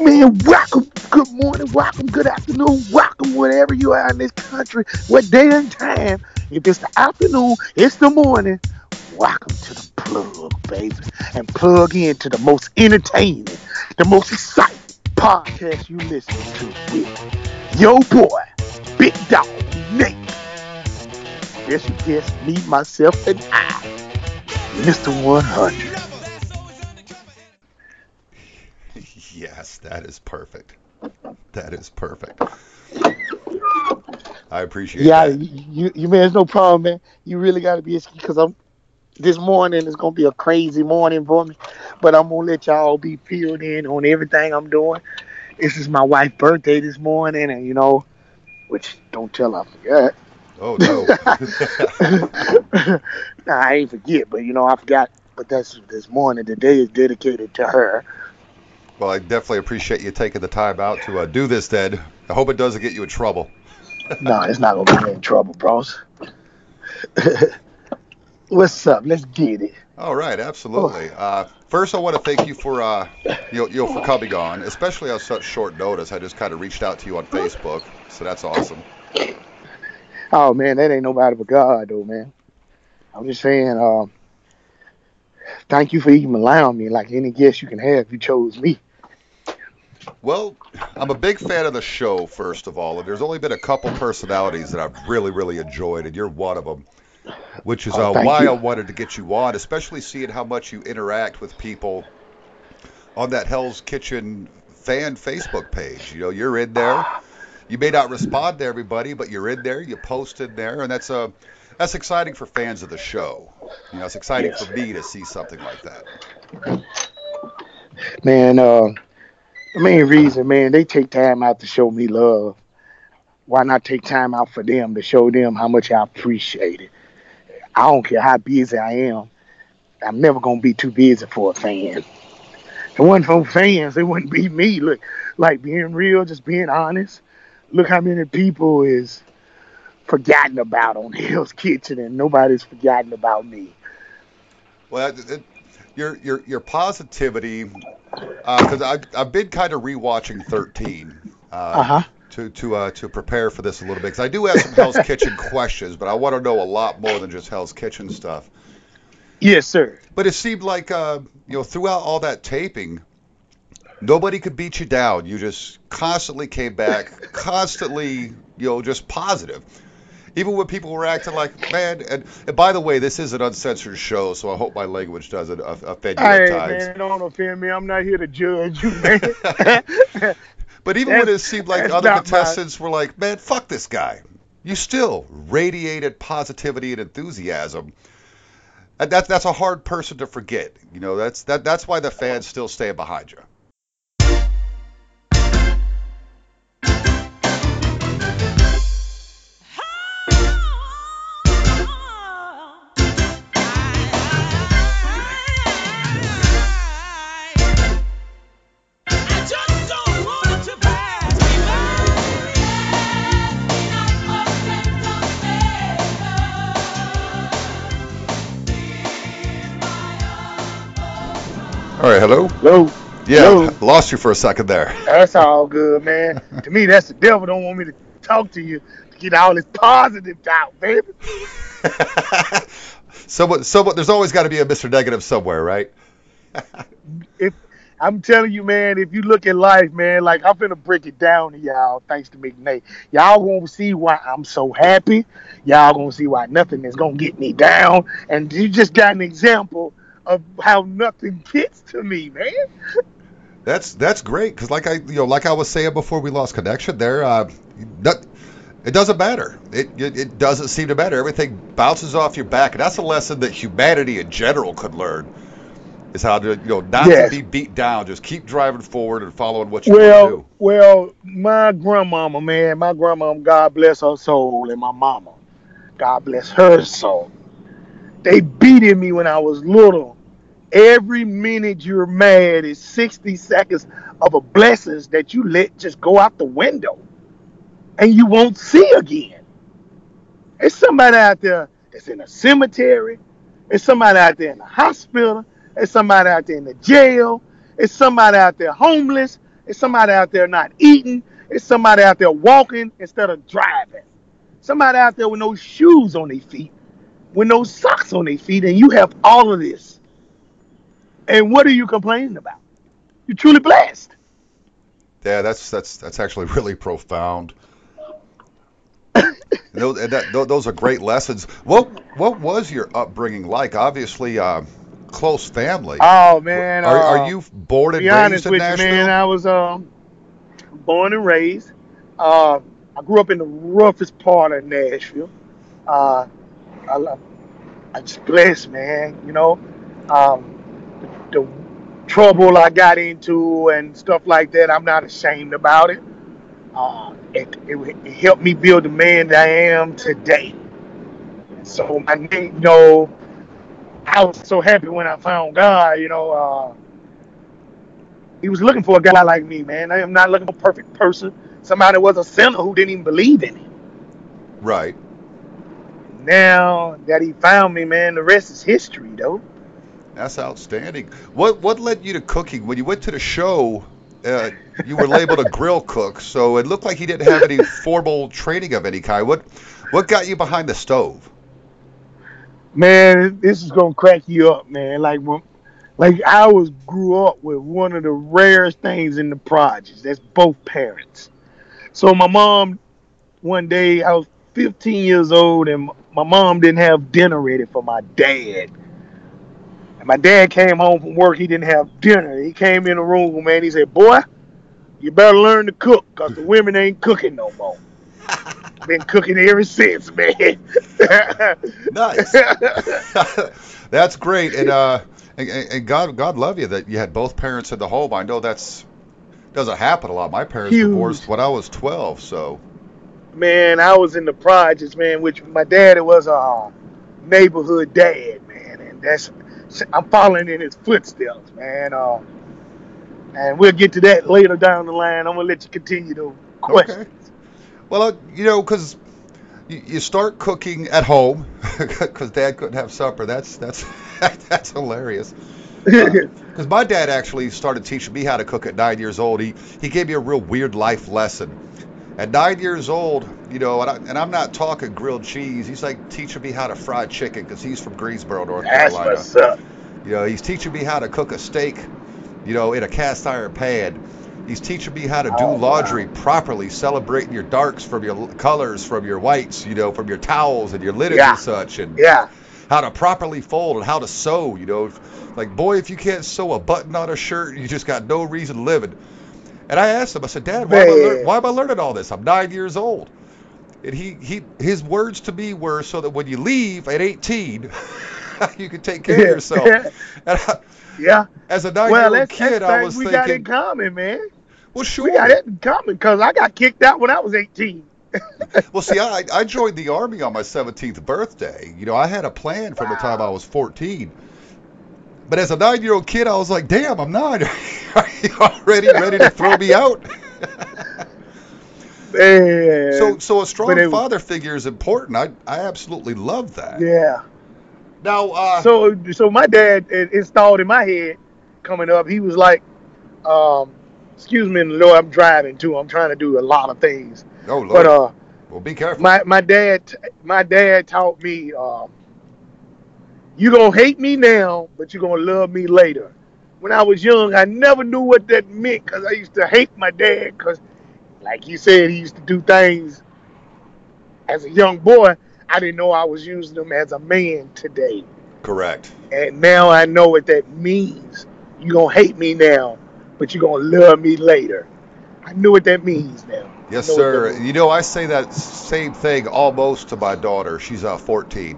Man, welcome, good morning, welcome, good afternoon, welcome, wherever you are in this country, what day and time. If it's the afternoon, it's the morning. Welcome to the plug, baby, and plug in to the most entertaining, the most exciting podcast you listen to with your boy, Big Dog Nate. Special guest, me, myself, and I, Mr. 100. Yes, that is perfect. That is perfect. I appreciate that. Yeah, you man, it's no problem, man. You really got to be excused because this morning is going to be a crazy morning for me, but I'm going to let y'all be peeled in on everything I'm doing. This is my wife's birthday this morning, and, you know, which don't tell her I forgot. Oh, no. Nah, I ain't forget, but, you know, I forgot. But that's this morning. The day is dedicated to her. Well, I definitely appreciate you taking the time out to do this, then. I hope it doesn't get you in trouble. No, it's not going to get me in trouble, bros. What's up? Let's get it. All right, absolutely. First, I want to thank you for for coming on, especially on such short notice. I just kind of reached out to you on Facebook, so that's awesome. Oh, man, that ain't nobody but God, though, man. I'm just saying, thank you for even allowing me like any guest you can have if you chose me. Well, I'm a big fan of the show, first of all, and there's only been a couple personalities that I've really, really enjoyed, and you're one of them, which is why I wanted to get you on, especially seeing how much you interact with people on that Hell's Kitchen fan Facebook page. You know, you're in there. You may not respond to everybody, but you're in there, you post in there, and that's exciting for fans of the show. You know, it's exciting for me to see something like that. Man, the main reason, man, they take time out to show me love. Why not take time out for them to show them how much I appreciate it? I don't care how busy I am. I'm never going to be too busy for a fan. If it wasn't for fans, it wouldn't be me. Look, like being real, just being honest. Look how many people is forgotten about on Hell's Kitchen, and nobody's forgotten about me. Well, your positivity, because I've been kind of rewatching 13 to prepare for this a little bit, because I do have some Hell's Kitchen questions, but I want to know a lot more than just Hell's Kitchen stuff. Yes, sir. But it seemed like throughout all that taping, nobody could beat you down. You just constantly came back, constantly just positive. Even when people were acting like, man, and by the way, this is an uncensored show, so I hope my language doesn't offend you at times. Man, don't offend me. I'm not here to judge you, man. But even when it seemed like other contestants were like, man, fuck this guy, you still radiated positivity and enthusiasm. And that's a hard person to forget. You know, that's why the fans still stand behind you. All right, hello. Yeah, hello. Lost you for a second there. That's all good, man. To me, that's the devil. Don't want me to talk to you to get all this positive out, baby. Someone, there's always got to be a Mr. Negative somewhere, right? If I'm telling you, man, if you look at life, man, like I'm finna break it down to y'all, thanks to McNate. Y'all gonna see why I'm so happy. Y'all gonna see why nothing is gonna get me down. And you just got an example of how nothing gets to me, man. That's great, because like I was saying before we lost connection there, it doesn't matter. It doesn't seem to matter. Everything bounces off your back, and that's a lesson that humanity in general could learn. Is how to not to be beat down. Just keep driving forward and following what you want to do. Well, my grandmama, God bless her soul, and my mama, God bless her soul. They beating me when I was little. Every minute you're mad is 60 seconds of a blessings that you let just go out the window and you won't see again. There's somebody out there that's in a cemetery. There's somebody out there in the hospital. There's somebody out there in the jail. There's somebody out there homeless. It's somebody out there not eating. It's somebody out there walking instead of driving. Somebody out there with no shoes on their feet, with no socks on their feet, and you have all of this. And what are you complaining about? You're truly blessed. Yeah, that's actually really profound. Those are great lessons. What was your upbringing like? Obviously, close family. Oh man, are you born and raised in Nashville? To be honest with you, man, I was born and raised. I grew up in the roughest part of Nashville. I'm just blessed, man. You know, the trouble I got into and stuff like that, I'm not ashamed about it. It helped me build the man that I am today. So my name, you know, I was so happy when I found God. You know, He was looking for a guy like me, man. I am not looking for a perfect person. Somebody was a sinner who didn't even believe in Him. Right. Now that He found me, man, the rest is history, though. That's outstanding. What led you to cooking? When you went to the show, you were labeled a grill cook, so it looked like you didn't have any formal training of any kind. What got you behind the stove? Man, this is gonna crack you up, man. Like I always grew up with one of the rarest things in the projects. That's both parents. So my mom, one day I was 15 years old, and my mom didn't have dinner ready for my dad. My dad came home from work. He didn't have dinner. He came in the room, man. He said, "Boy, you better learn to cook, because the women ain't cooking no more." Been cooking ever since, man. Nice. That's great. And God love you that you had both parents in the home. I know that doesn't happen a lot. My parents divorced when I was 12, so. Man, I was in the projects, man, which my daddy was a neighborhood dad, man. And that's... I'm following in his footsteps, man. And we'll get to that later down the line. I'm going to let you continue the questions. Okay. Well, you know, because you start cooking at home because Dad couldn't have supper. That's hilarious. Because my dad actually started teaching me how to cook at 9 years old. He gave me a real weird life lesson. At 9 years old, you know, and I'm not talking grilled cheese. He's like teaching me how to fry chicken because he's from Greensboro, North Carolina. That's what's up. You know, he's teaching me how to cook a steak, you know, in a cast iron pan. He's teaching me how to do laundry properly, celebrating your darks from your colors, from your whites, you know, from your towels and your linens and such. And how to properly fold and how to sew, you know. Like, boy, if you can't sew a button on a shirt, you just got no reason living. And I asked him, I said, "Dad, why am I learning all this? I'm 9 years old." And his words to me were, so that when you leave at 18, you can take care of yourself. And as a nine-year-old kid, I was thinking. Well, we got in common, man. Well, sure. We got it in common because I got kicked out when I was 18. Well, see, I joined the Army on my 17th birthday. You know, I had a plan from the time I was 14. But as a 9-year-old kid, I was like, "Damn, I'm 9. Are you already ready to throw me out?" Man, so a strong father figure is important. I absolutely love that. Yeah. Now, so my dad installed in my head coming up. He was like, "Excuse me, Lord, I'm driving too. I'm trying to do a lot of things." Oh, Lord. But well, be careful. My dad taught me. You're going to hate me now, but you're going to love me later. When I was young, I never knew what that meant because I used to hate my dad because, like you said, he used to do things as a young boy. I didn't know I was using him as a man today. Correct. And now I know what that means. You're going to hate me now, but you're going to love me later. I knew what that means now. Yes, sir. You know, I say that same thing almost to my daughter. She's 14.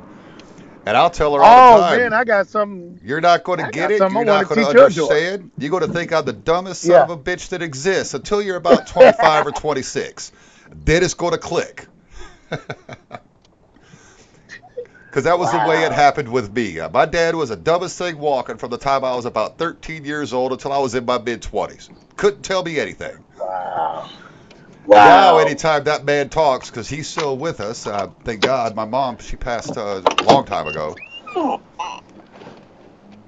And I'll tell her all the time. Oh, man, I got something. You're not going to get it. You're not going to understand. You're going to think I'm the dumbest son of a bitch that exists until you're about 25 or 26. Then it's going to click. Because that was the way it happened with me. My dad was the dumbest thing walking from the time I was about 13 years old until I was in my mid-20s. Couldn't tell me anything. Wow. Now, anytime that man talks, because he's still with us, thank God. My mom, she passed a long time ago.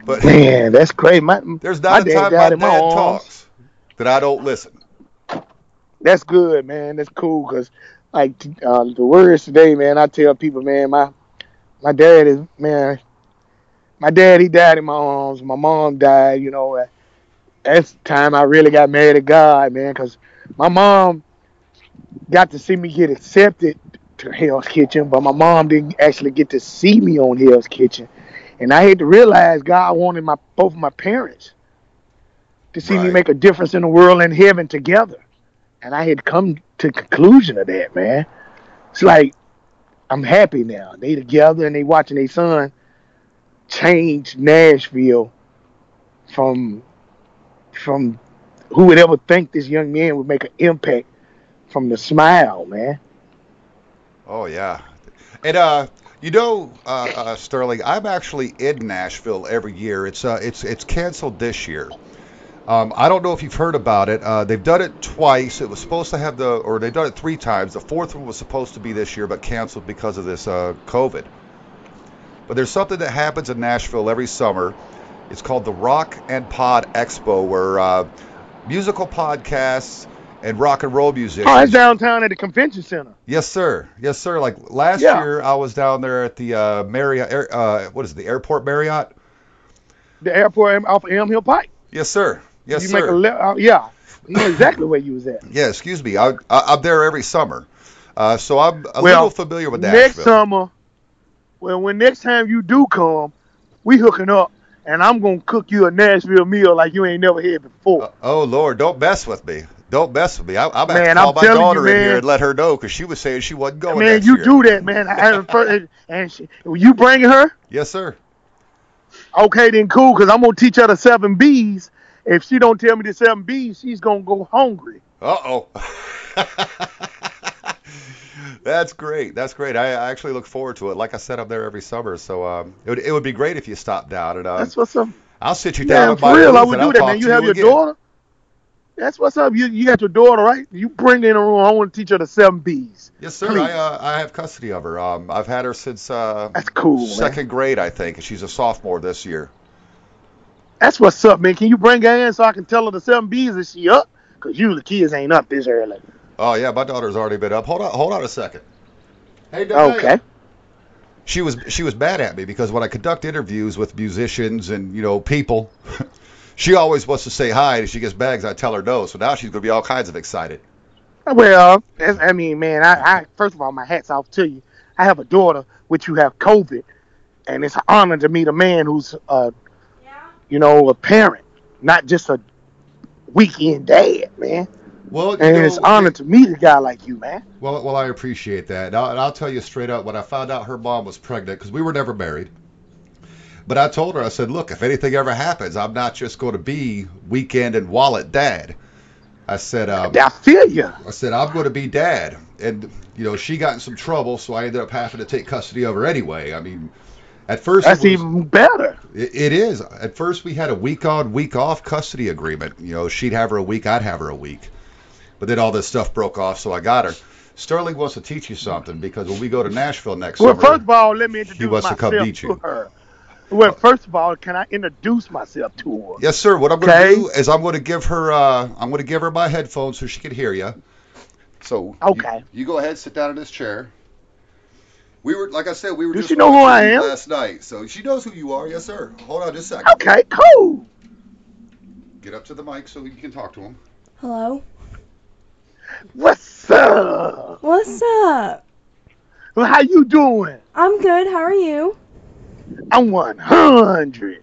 But man, that's crazy. There's not a time my dad talks that I don't listen. That's good, man. That's cool, because like the words today, man, I tell people, man, my dad is, man, my dad, he died in my arms. My mom died, you know. That's the time I really got mad at God, man, because my mom got to see me get accepted to Hell's Kitchen, but my mom didn't actually get to see me on Hell's Kitchen. And I had to realize God wanted both of my parents to see me make a difference in the world and heaven together. And I had come to the conclusion of that, man. It's like, I'm happy now. They together and they watching their son change Nashville from who would ever think this young man would make an impact from the smile, man. Oh, yeah. And, you know, Sterling, I'm actually in Nashville every year. It's canceled this year. I don't know if you've heard about it. They've done it twice. It was supposed to have they've done it three times. The fourth one was supposed to be this year, but canceled because of this COVID. But there's something that happens in Nashville every summer. It's called the Rock and Pod Expo, where musical podcasts and rock and roll musicians. Oh, it's downtown at the convention center. Yes, sir. Yes, sir. Like last year, I was down there at the Marriott. What is it? The Airport Marriott. The airport off of Elm Hill Pike. Yes, sir. Yes, sir. You know exactly where you was at. Yeah, excuse me. I'm there every summer, so I'm a little familiar with Nashville. Next summer, when next time you do come, we hooking up, and I'm gonna cook you a Nashville meal like you ain't never had before. Oh Lord, don't mess with me. Don't mess with me. I'm about to call my daughter in here and let her know because she was saying she wasn't going. Man, you do that, man. You bringing her? Yes, sir. Okay, then cool, because I'm going to teach her the 7 B's. If she don't tell me the 7 B's, she's going to go hungry. Uh-oh. That's great. That's great. I actually look forward to it. Like I said, I'm there every summer, so it would be great if you stopped down. And, that's what's up. I'll sit you down with my booth and I'll talk to you again. For real, I would do that, man. You have your daughter? That's what's up. You got your daughter, right? You bring her in the room. I want to teach her the 7 B's. Yes, sir. I have custody of her. I've had her since that's cool, second grade, I think, and she's a sophomore this year. That's what's up, man. Can you bring her in so I can tell her the 7 B's? Is she up? Because usually kids ain't up this early. Oh, yeah. My daughter's already been up. Hold on a second. Hey, Danielle. Okay. She was mad at me because when I conduct interviews with musicians and, you know, people... She always wants to say hi, and if she gets bags, I tell her no. So now she's going to be all kinds of excited. Well, I mean, man, I first of all, my hat's off to you. I have a daughter, which you have COVID, and it's an honor to meet a man who's, a parent, not just a weekend dad, man. Well, and it's an honor to meet a guy like you, man. Well, I appreciate that. And I'll tell you straight up, when I found out her mom was pregnant, because we were never married, but I told her, I said, look, if anything ever happens, I'm not just going to be weekend and wallet dad. I said, I feel you. I said, I'm going to be dad. And, you know, she got in some trouble, so I ended up having to take custody of her anyway. I mean, at first. That's even better. It is. At first, we had a week on, week off custody agreement. You know, she'd have her a week, I'd have her a week. But then all this stuff broke off, so I got her. Sterling wants to teach you something because when we go to Nashville next summer. Well, first of all, let me introduce myself to her. Well, first of all, can I introduce myself to her? Yes, sir. What I'm going to do is I'm going to give her my headphones so she can hear you. So you go ahead, sit down in this chair. We were, like I said, we were. Does she know who I am? Last night, so she knows who you are. Yes, sir. Hold on just a second. Okay, cool. Get up to the mic so you can talk to him. Hello. What's up? What's up? Well, how you doing? I'm good. How are you? I'm 100.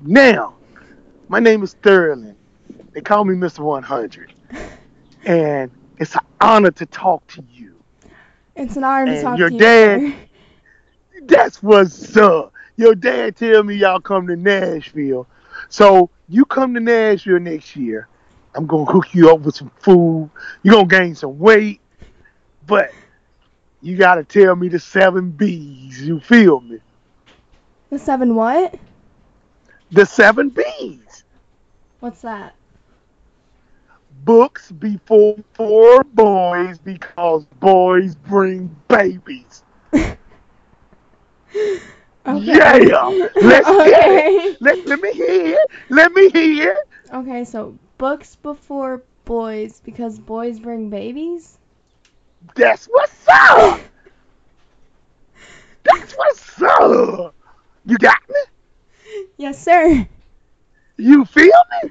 Now, my name is Sterling. They call me Mr. 100. And it's an honor to talk to you. It's an honor to talk to you. And your dad, that's what's up. Your dad tell me y'all come to Nashville. So you come to Nashville next year. I'm going to hook you up with some food. You're going to gain some weight. But... you got to tell me the 7 B's. You feel me? The 7 what? The 7 B's. What's that? Books before boys because boys bring babies. Okay. Yeah. Let's hear it. Let me hear it. Okay, so books before boys because boys bring babies? That's what's up! That's what's up! You got me? Yes, sir. You feel me?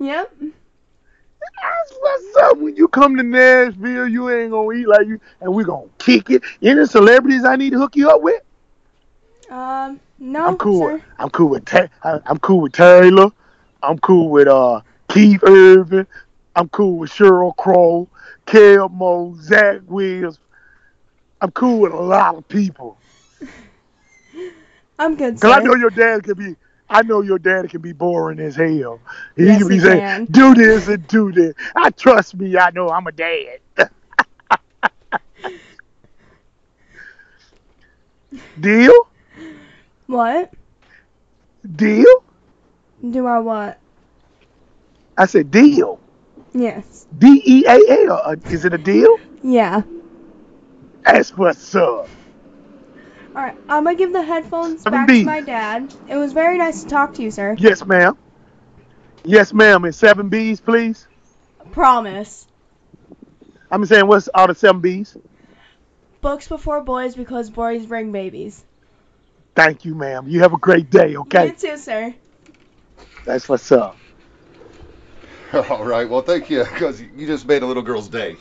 Yep. That's what's up. When you come to Nashville, you ain't gonna eat like you, and we're gonna kick it. Any celebrities I need to hook you up with? No. I'm cool. Sir. I'm cool with Taylor. I'm cool with Keith Urban. I'm cool with Sheryl Crow, Kev Mo, Zach Williams. I'm cool with a lot of people. I'm good. Cause I know your dad can be. I know your daddy can be boring as hell. He yes, can be saying, can. Do this and do this. I trust me, I know I'm a dad. Deal? What? Deal? Do I what? I said deal. Yes. DEAL. Is it a deal? Yeah. That's what's up. Alright, I'm going to give the headphones back to my dad. It was very nice to talk to you, sir. Yes, ma'am. Yes, ma'am. And 7 B's, please. I promise. I'm saying, what's all the 7 B's? Books before boys because boys bring babies. Thank you, ma'am. You have a great day, okay? You too, sir. That's what's up. All right. Well, thank you, because you just made a little girl's day.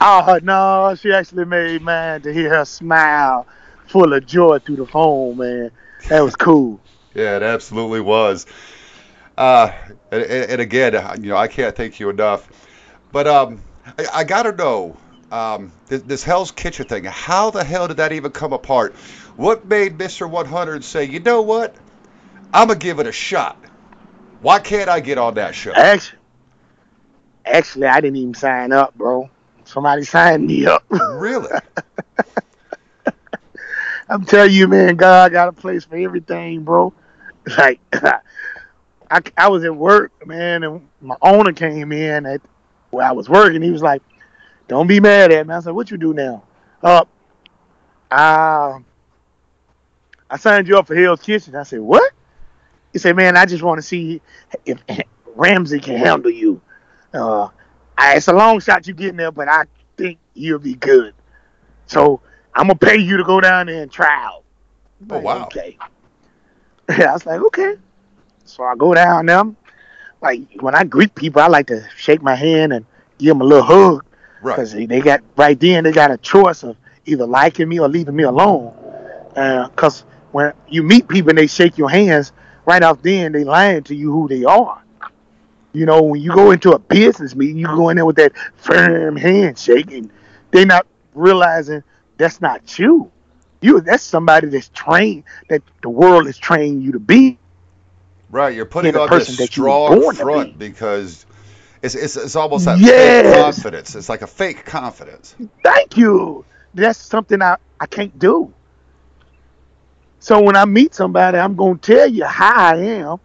Oh, no, she actually made mine to hear her smile full of joy through the phone, man. That was cool. Yeah, it absolutely was. And again, you know, I can't thank you enough. But I got to know, this Hell's Kitchen thing, how the hell did that even come apart? What made Mr. 100 say, you know what, I'm going to give it a shot? Why can't I get on that show? Actually, I didn't even sign up, bro. Somebody signed me up. Really? I'm telling you, man, God got a place for everything, bro. Like, I was at work, man, and my owner came in at where I was working. He was like, don't be mad at me. I said, what you do now? I signed you up for Hell's Kitchen. I said, what? He said, man, I just want to see if Ramsay can handle you. It's a long shot you getting there, but I think you'll be good. So I'm going to pay you to go down there and try out. Oh, like, wow. Okay. Yeah, I was like, okay. So I go down there. Like, when I greet people, I like to shake my hand and give them a little hug. Right. Because right then, they got a choice of either liking me or leaving me alone. Because when you meet people and they shake your hands, right off then, they lying to you who they are. You know, when you go into a business meeting, you go in there with that firm handshake, and they're not realizing that's not you. That's somebody that's trained, that the world has trained you to be. Right, you're putting on this strong front because it's almost that fake confidence. It's like a fake confidence. Thank you. That's something I can't do. So when I meet somebody, I'm going to tell you how I am.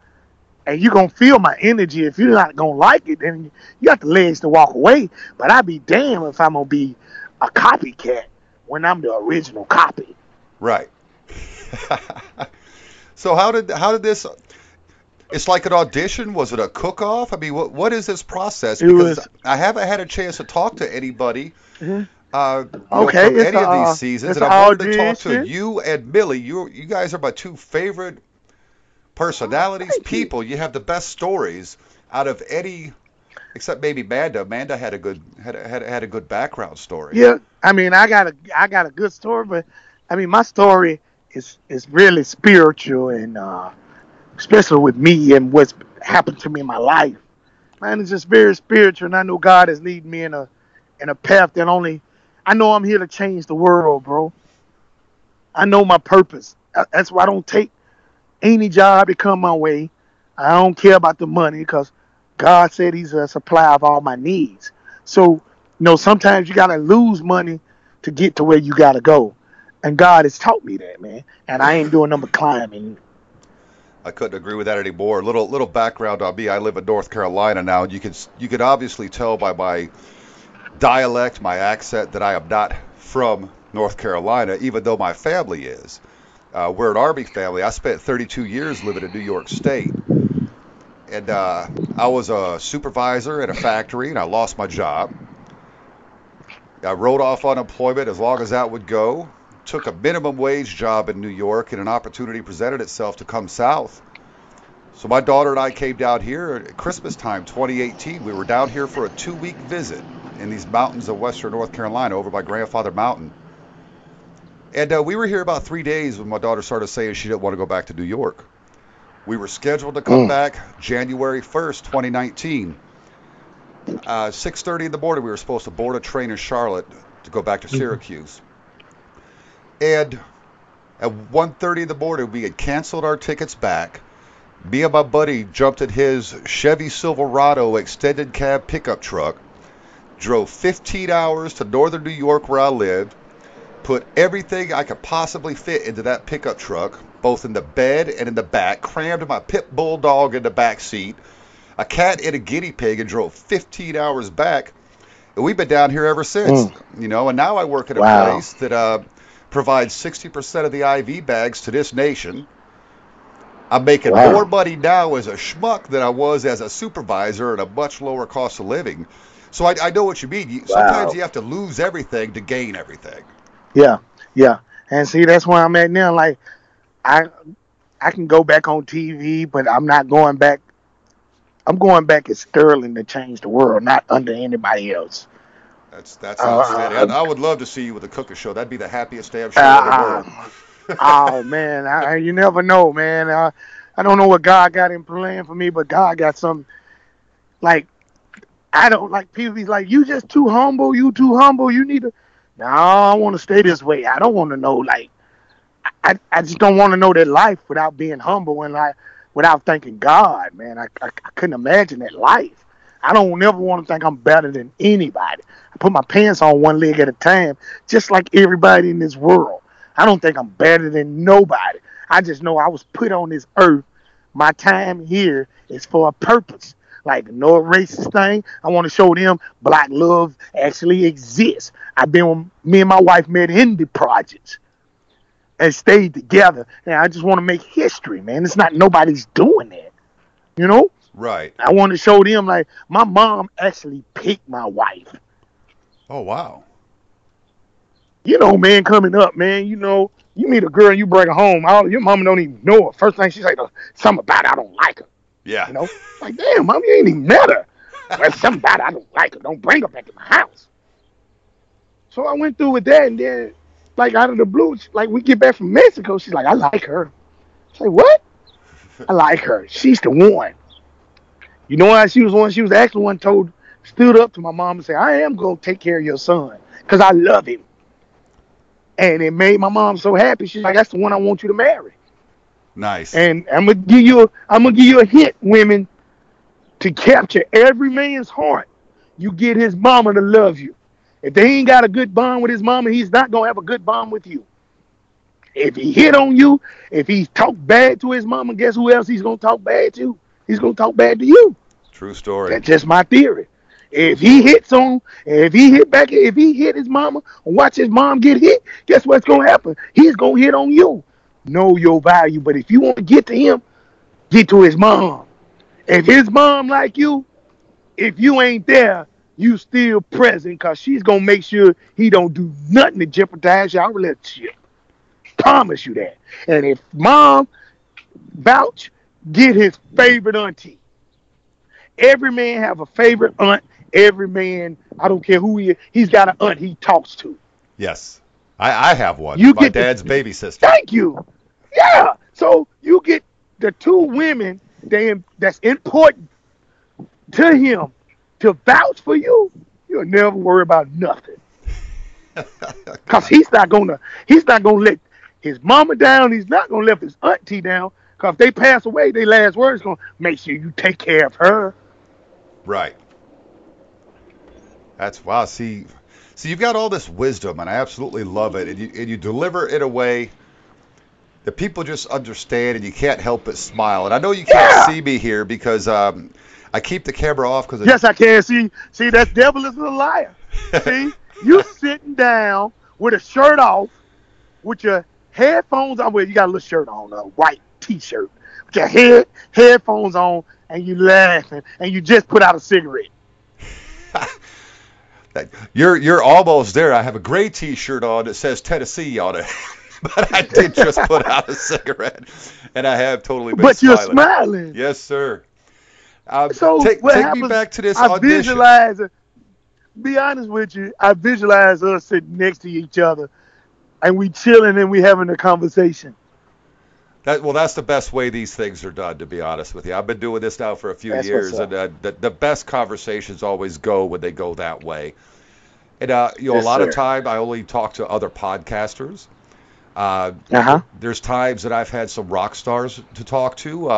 And you're going to feel my energy. If you're not going to like it, then you got the legs to walk away. But I'd be damned if I'm going to be a copycat when I'm the original copy. Right. So how did this... It's like an audition? Was it a cook-off? I mean, what is this process? Because I haven't had a chance to talk to anybody from any of these seasons. And I wanted to talk to you and Millie. You guys are my two favorite... personalities, people. You have the best stories out of any, except maybe Manda. Manda had a good had a good background story. Yeah, I mean, I got a good story, but I mean, my story is really spiritual, and especially with me and what's happened to me in my life. Man, it's just very spiritual, and I know God is leading me in a path that only I know. I'm here to change the world, bro. I know my purpose. That's why I don't take any job that come my way. I don't care about the money because God said he's a supplier of all my needs. So, you know, sometimes you got to lose money to get to where you got to go. And God has taught me that, man. And I ain't doing number climbing. I couldn't agree with that anymore. A little background on me. I live in North Carolina now. And you can obviously tell by my dialect, my accent, that I am not from North Carolina, even though my family is. We're an Army family. I spent 32 years living in New York State. And I was a supervisor at a factory, and I lost my job. I wrote off unemployment as long as that would go. Took a minimum wage job in New York, and an opportunity presented itself to come south. So my daughter and I came down here at Christmas time, 2018. We were down here for a 2-week visit in these mountains of western North Carolina over by Grandfather Mountain. And we were here about 3 days when my daughter started saying she didn't want to go back to New York. We were scheduled to come back January 1st, 2019. 6:30 in the morning, we were supposed to board a train in Charlotte to go back to Syracuse. And at 1:30 in the morning, we had canceled our tickets back. Me and my buddy jumped in his Chevy Silverado extended cab pickup truck, drove 15 hours to northern New York where I lived, put everything I could possibly fit into that pickup truck, both in the bed and in the back, crammed my pit bull dog in the back seat, a cat and a guinea pig, and drove 15 hours back. And we've been down here ever since, you know, and now I work at a place that provides 60% of the IV bags to this nation. I'm making more money now as a schmuck than I was as a supervisor at a much lower cost of living. So I know what you mean. Sometimes you have to lose everything to gain everything. Yeah, yeah. And see, that's where I'm at now. Like, I can go back on TV, but I'm not going back. I'm going back as Sterling to change the world, not under anybody else. That's outstanding. I would love to see you with a cooking show. That'd be the happiest damn show in the world. Oh, man, you never know, man. I don't know what God got in plan for me, but God got something. Like, I don't, like, people be like, you just too humble, you too humble, you need to. No, I want to stay this way. I don't want to know, like, I just don't want to know that life without being humble and, like, without thanking God, man. I couldn't imagine that life. I don't ever want to think I'm better than anybody. I put my pants on one leg at a time, just like everybody in this world. I don't think I'm better than nobody. I just know I was put on this earth. My time here is for a purpose. Like, no racist thing. I want to show them black love actually exists. Me and my wife met in the projects and stayed together. And I just want to make history, man. It's not nobody's doing that, you know? Right. I want to show them, like, my mom actually picked my wife. Oh, wow. You know, man, coming up, man, you know, you meet a girl and you bring her home. Your mama don't even know her. First thing she's like, something about her, I don't like her. Yeah. You know? Like, damn, mom, you ain't even met her. Well, something about her, I don't like her. Don't bring her back to my house. So I went through with that, and then, like, out of the blue, like, we get back from Mexico. She's like, I like her. I say, what? I like her. She's the one. You know why she was one? She was actually one stood up to my mom and said, I am going to take care of your son because I love him. And it made my mom so happy. She's like, that's the one I want you to marry. Nice. And I'm gonna give you a hint, women, to capture every man's heart. You get his mama to love you. If they ain't got a good bond with his mama, he's not gonna have a good bond with you. If he hit on you, if he talked bad to his mama, guess who else he's gonna talk bad to? He's gonna talk bad to you. True story. That's just my theory. If he hit his mama, and watch his mom get hit, guess what's going to happen? He's going to hit on you. Know your value. But if you want to get to him, get to his mom. If his mom like you, if you ain't there, you still present because she's going to make sure he don't do nothing to jeopardize your relationship. Promise you that. And if mom vouch, get his favorite auntie. Every man have a favorite aunt. Every man, I don't care who he is, he's got an aunt he talks to. Yes. I have one. My dad's baby sister. Thank you. Yeah. So you get the two women that's important to him to vouch for you. You'll never worry about nothing. Because he's not gonna let his mama down. He's not going to let his auntie down. Because if they pass away, their last word is going to make sure you take care of her. Right. That's wow. See, you've got all this wisdom, and I absolutely love it. And you deliver it in a way that people just understand, and you can't help but smile. And I know you can't see me here because I keep the camera off. Yes, I can. See, that devil is a liar. See, you sitting down with a shirt off, with your headphones on. Well, you got a little shirt on, a white T-shirt, with your headphones on. and you laughing, and you just put out a cigarette. You're almost there. I have a gray T-shirt on that says Tennessee on it, but I did just put out a cigarette, and I have totally been smiling. But you're smiling. Yes, sir. So take me back to this audition. Be honest with you, I visualize us sitting next to each other, and we chilling and we having a conversation. That's the best way these things are done, to be honest with you. I've been doing this now for a few years, and the best conversations always go when they go that way. And a lot of time I only talk to other podcasters. There's times that I've had some rock stars to talk to.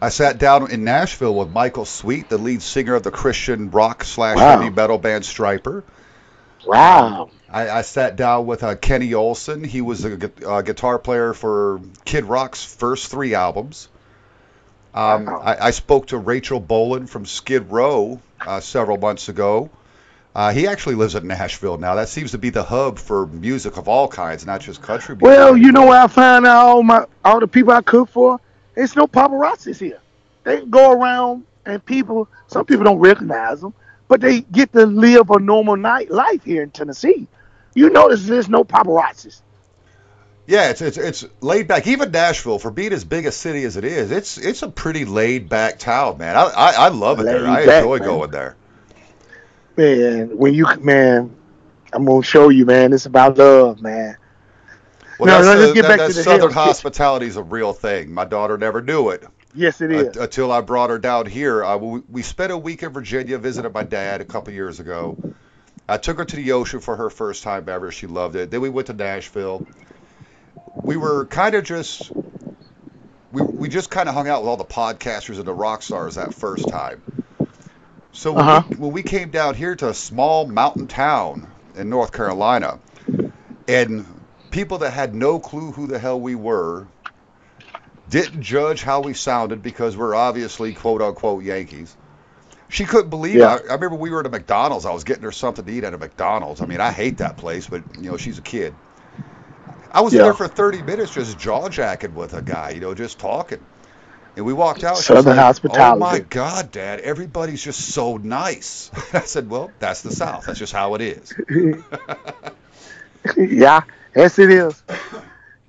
I sat down in Nashville with Michael Sweet, the lead singer of the Christian rock / heavy metal band Stryper. Wow. I sat down with Kenny Olson. He was a guitar player for Kid Rock's first three albums. I spoke to Rachel Boland from Skid Row several months ago. He actually lives in Nashville now. That seems to be the hub for music of all kinds, not just country music. Well, you know where I find out all the people I cook for? There's no paparazzis here. They go around and some people don't recognize them, but they get to live a normal life here in Tennessee. You notice there's no paparazzis. Yeah, it's laid back. Even Nashville, for being as big a city as it is, it's a pretty laid back town, man. I love it there. I enjoy going there. Man, I'm gonna show you, man. It's about love, man. Well, no, let's get back to the Southern hospitality is a real thing. My daughter never knew it. Yes, it is. Until I brought her down here. We spent a week in Virginia, visited my dad a couple years ago. I took her to the ocean for her first time ever. She loved it. Then we went to Nashville. We just kind of hung out with all the podcasters and the rock stars that first time. So when we came down here to a small mountain town in North Carolina, and people that had no clue who the hell we were, didn't judge how we sounded because we're obviously quote-unquote Yankees. She couldn't believe it. I remember we were at a McDonald's. I was getting her something to eat at a McDonald's. I mean, I hate that place, but, you know, she's a kid. I was there for 30 minutes just jaw-jacking with a guy, you know, just talking. And we walked out. Southern hospitality. Oh, my God, Dad, everybody's just so nice. I said, well, that's the South. That's just how it is. Yeah. Yes, it is.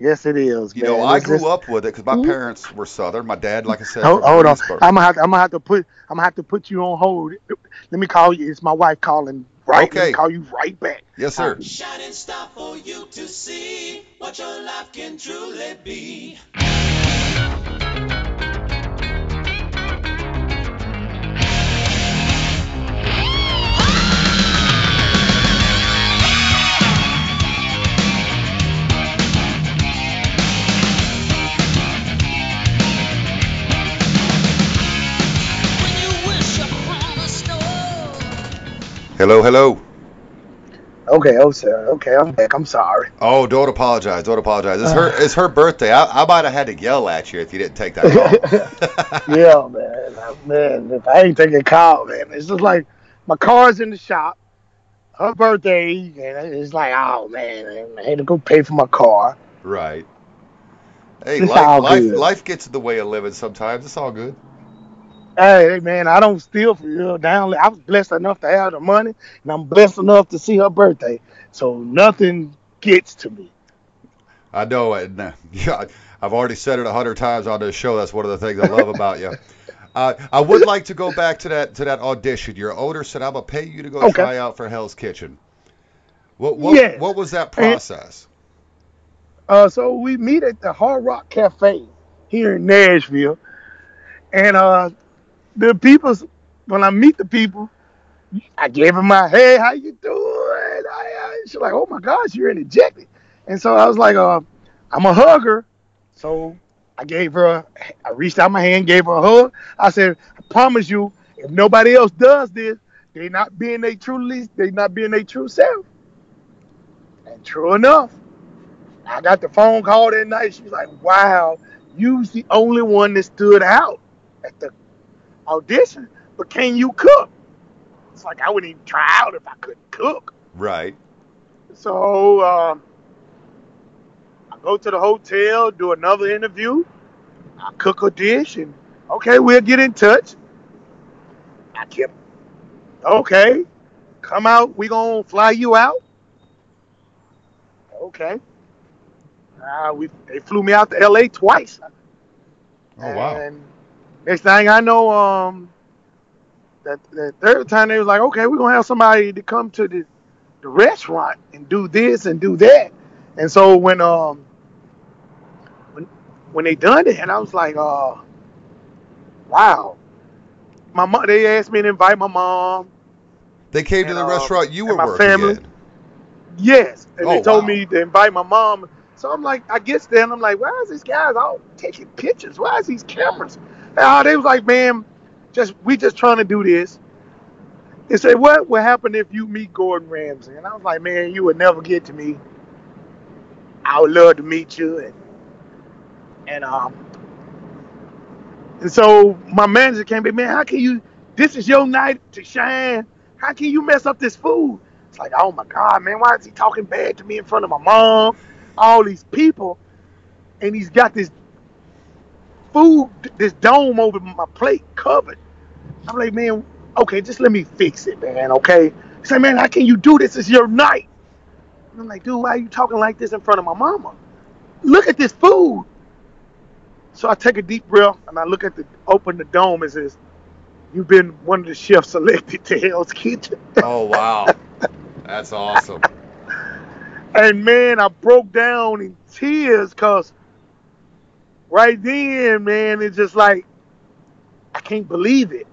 Yes, it is. You know, I grew up with it because my parents were Southern. My dad, like I said, hold on. I'm gonna have to put you on hold. Let me call you. It's my wife calling. Right. Okay. Let me call you right back. Yes, sir. Shining star for you to see what your life can truly be. Hello. Okay, I'm back. I'm sorry. Oh, don't apologize. It's her birthday. I might have had to yell at you if you didn't take that call. Yeah, man. If I ain't taking a call, man, it's just like my car's in the shop. Her birthday, and it's like, oh man, I had to go pay for my car. Right. Hey, life gets in the way of living sometimes. It's all good. Hey, man, I don't steal from you down. I was blessed enough to have the money, and I'm blessed enough to see her birthday. So nothing gets to me. I know it. Yeah, I've already said it 100 times on this show. That's one of the things I love about you. I would like to go back to that audition. Your owner said, I'm going to pay you to go try out for Hell's Kitchen. What was that process? And, so we meet at the Hard Rock Cafe here in Nashville, and the people, when I meet the people, I gave them my, hey, how you doing? She's like, oh my gosh, you're ejected. And so I was like, I'm a hugger. So I reached out my hand, gave her a hug. I said, I promise you, if nobody else does this, they not being their true self. And true enough, I got the phone call that night. She was like, wow, you was the only one that stood out at the audition, but can you cook? It's like I wouldn't even try out if I couldn't cook. Right. So I go to the hotel, do another interview, I cook a dish, and Okay, we'll get in touch. I kept, okay, come out. We gonna fly you out. Okay. They flew me out to L.A. twice. Oh, wow. And next thing I know, that third time they was like, okay, we're going to have somebody to come to the restaurant and do this and do that. And so when they done it, and I was like, wow. My mom, they asked me to invite my mom. They came to the restaurant you were my working family. At. Yes. And they told me to invite my mom. So I'm like, I get there and I'm like, why is these guys all taking pictures? Why is these cameras? And they was like, man, we just trying to do this. They said, what would happen if you meet Gordon Ramsay? And I was like, man, you would never get to me. I would love to meet you. And so my manager came to me, man, how can you, this is your night to shine. How can you mess up this food? It's like, oh my God, man, why is he talking bad to me in front of my mom? All these people, and he's got this food, this dome over my plate covered. I'm like, man, okay, just let me fix it, man, okay? He said, man, how can you do this? It's your night. And I'm like, dude, why are you talking like this in front of my mama? Look at this food. So I take a deep breath, and I look at the dome, and says, you've been one of the chefs selected to Hell's Kitchen. Oh, wow. That's awesome. And, man, I broke down in tears because right then, man, it's just like, I can't believe it.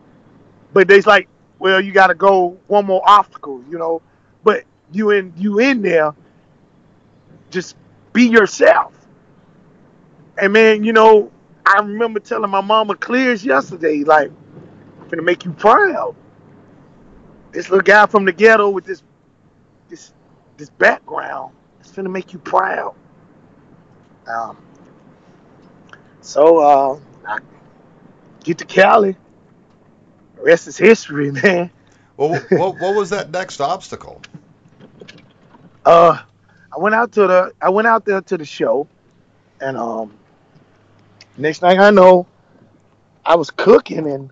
But they's like, well, you got to go one more obstacle, you know. But you in there, just be yourself. And, man, you know, I remember telling my mama Clears yesterday, like, I'm going to make you proud. This little guy from the ghetto with this background is going to make you proud. So I get to Cali. The rest is history, man. Well, what was that next obstacle? I went out there to the show, and next thing I know, I was cooking, and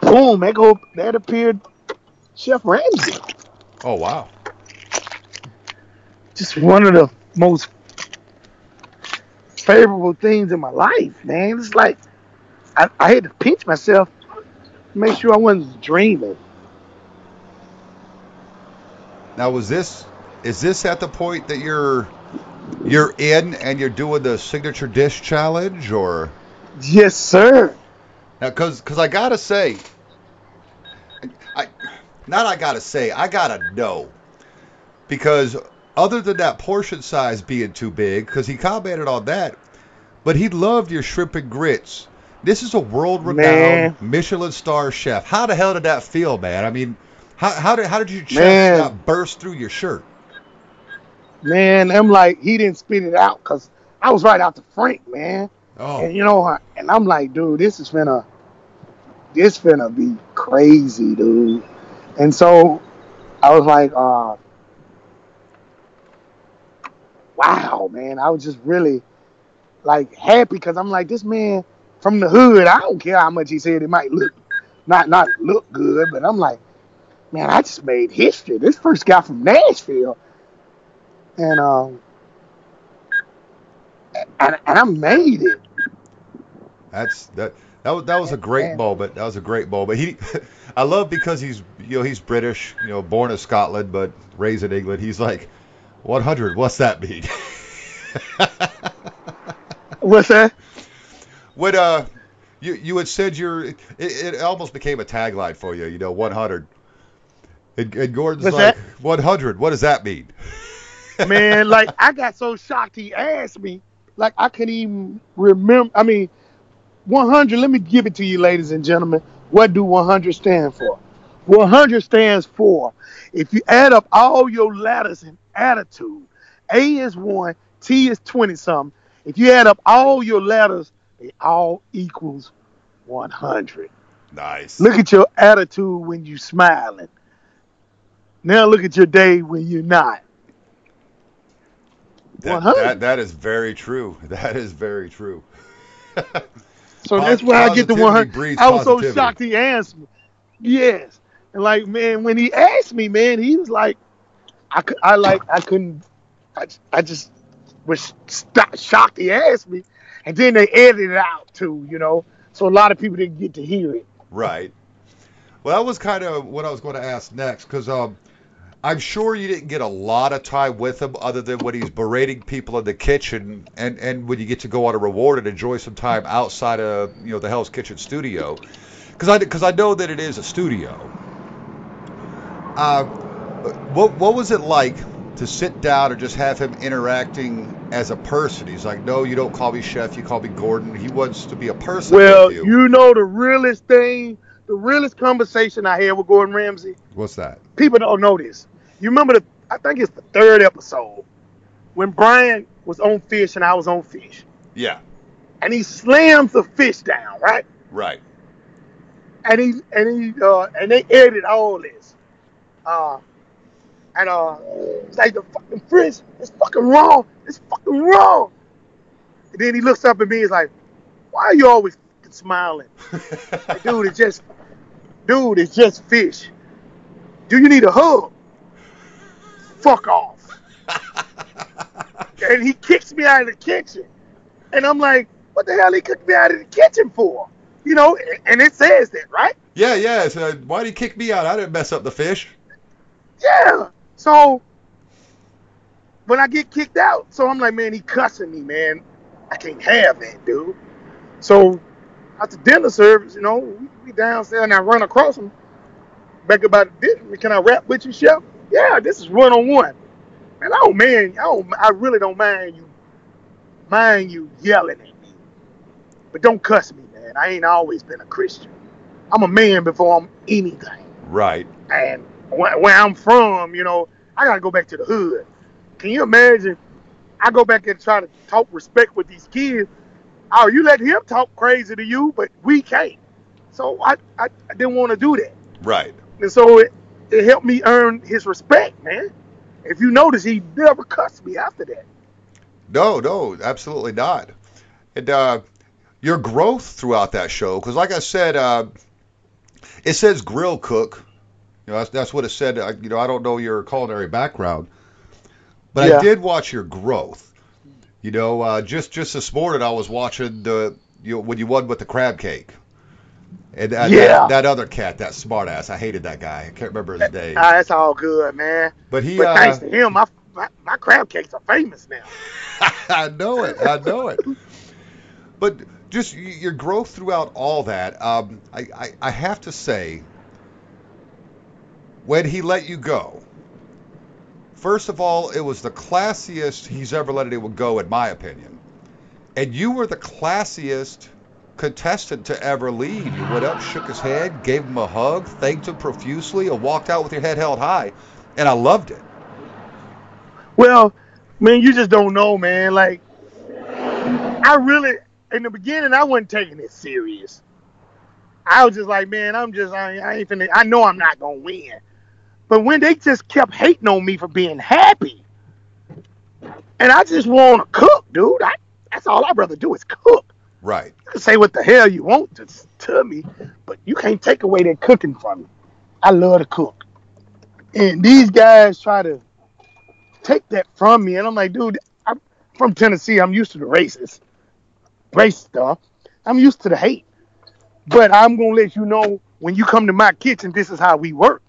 boom, that appeared Chef Ramsay. Oh wow. Just one of the most favorable things in my life, man. It's like I had to pinch myself, make sure I wasn't dreaming. Now, is this at the point that you're in and you're doing the signature dish challenge, or? Yes, sir. Now, because I gotta say, I gotta know, because. Other than that portion size being too big, because he commented on that, but he loved your shrimp and grits. This is a world-renowned Michelin star chef. How the hell did that feel, man? I mean, how did your chest not burst through your shirt? Man, I'm like, he didn't spit it out, because I was right out to Frank, man. Oh. And, you know, and I'm like, dude, this finna be crazy, dude. And so I was like, wow, man, I was just really, like, happy because I'm like, this man from the hood, I don't care how much he said it might look, not look good, but I'm like, man, I just made history. This first guy from Nashville. And and I made it. That was a great moment. That was a great moment. I love because he's British, you know, born in Scotland, but raised in England. He's like, 100, what's that mean? What's that? When you had said it almost became a tagline for you, you know, 100. And Gordon's what's like, that? 100, what does that mean? Man, like, I got so shocked he asked me, like, I couldn't even remember. I mean, 100, let me give it to you, ladies and gentlemen. What do 100 stand for? 100 stands for, if you add up all your letters and attitude, A is 1, T is 20-something. If you add up all your letters, they all equals 100. Nice. Look at your attitude when you smiling. Now look at your day when you're not. 100. That is very true. That is very true. So that's where I get the 100. I was so shocked he asked me. Yes. And like, man, when he asked me, man, he was like, I was shocked he asked me. And then they edited it out too, you know. So a lot of people didn't get to hear it. Right. Well, that was kind of what I was going to ask next, because I'm sure you didn't get a lot of time with him other than when he's berating people in the kitchen, and when you get to go on a reward and enjoy some time outside of, you know, the Hell's Kitchen studio, because I know that it is a studio. What was it like to sit down and just have him interacting as a person? He's like, no, you don't call me chef, you call me Gordon. He wants to be a person. Well, with you know the realest thing, the realest conversation I had with Gordon Ramsay. What's that? People don't know this. You remember I think it's the third episode when Brian was on fish and I was on fish. Yeah. And he slams the fish down, right? Right. And he they edited all this. It's like the fucking fish, it's fucking wrong. It's fucking wrong. And then he looks up at me, he's like, why are you always fucking smiling? Like, dude, it's just fish. Do you need a hug? Fuck off. And he kicks me out of the kitchen. And I'm like, what the hell he kicked me out of the kitchen for? You know, and it says that, right? Yeah. So why'd he kick me out? I didn't mess up the fish. Yeah. So when I get kicked out, so I'm like, man, he cussing me, man. I can't have that, dude. So after dinner service, you know, we downstairs and I run across him. Back about this, can I rap with you, chef? Yeah, this is 1-on-1. And I really don't mind you yelling at me. But don't cuss me, man. I ain't always been a Christian. I'm a man before I'm anything. Right. And where I'm from, you know, I got to go back to the hood. Can you imagine? I go back and try to talk respect with these kids. Oh, you let him talk crazy to you, but we can't. So I didn't want to do that. Right. And so it helped me earn his respect, man. If you notice, he never cussed me after that. No, absolutely not. And your growth throughout that show, because like I said, it says grill cook. You know, that's what it said. You know, I don't know your culinary background, but yeah. I did watch your growth. You know, just this morning I was watching when you won with the crab cake. And that other cat, that smart ass, I hated that guy. I can't remember his name. That's all good, man. But thanks to him, my crab cakes are famous now. I know it. But just your growth throughout all that, I have to say, when he let you go, first of all, it was the classiest he's ever let anyone go, in my opinion. And you were the classiest contestant to ever leave. You went up, shook his hand, gave him a hug, thanked him profusely, and walked out with your head held high, and I loved it. Well, man, you just don't know, man. Like, I really, in the beginning, I wasn't taking it serious. I was just like, man, I know I'm not gonna win. But when they just kept hating on me for being happy, and I just want to cook, dude. That's all I'd rather do is cook. Right. You can say what the hell you want to me, but you can't take away that cooking from me. I love to cook. And these guys try to take that from me. And I'm like, dude, I'm from Tennessee. I'm used to the race stuff. I'm used to the hate. But I'm going to let you know, when you come to my kitchen, this is how we work.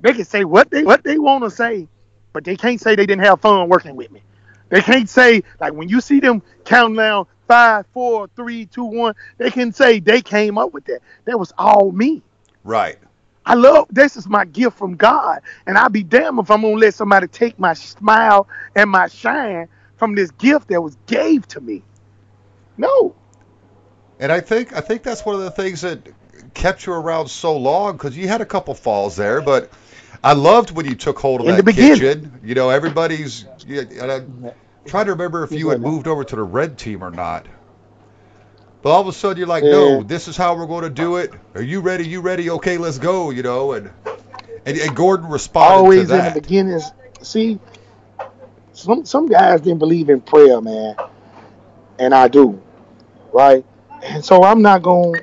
They can say what they want to say, but they can't say they didn't have fun working with me. They can't say, like, when you see them counting down 5, 4, 3, 2, 1. They can say they came up with that. That was all me. Right. I love, this is my gift from God. And I'll be damned if I'm going to let somebody take my smile and my shine from this gift that was gave to me. No. And I think that's one of the things that kept you around so long, because you had a couple falls there, but I loved when you took hold of that kitchen. You know, everybody's... trying to remember if you had moved over to the red team or not. But all of a sudden you're like, no, this is how we're going to do it. Are you ready? You ready? Okay, let's go, you know. And Gordon responded always to that. Always in the beginnings. See, some guys didn't believe in prayer, man. And I do, right? And so I'm not going to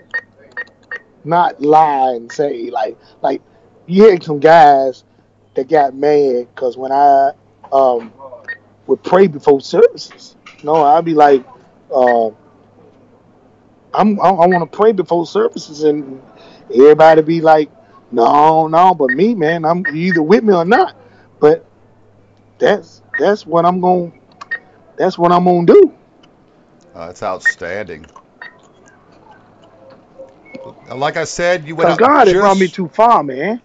not lie and say, like you hear some guys that got mad because when I would pray before services, I'd be like, I want to pray before services, and everybody be like, no, but me, man, I'm either with me or not. But that's what I'm gonna do. That's outstanding. Like I said, you went out. God has brought me too far, man.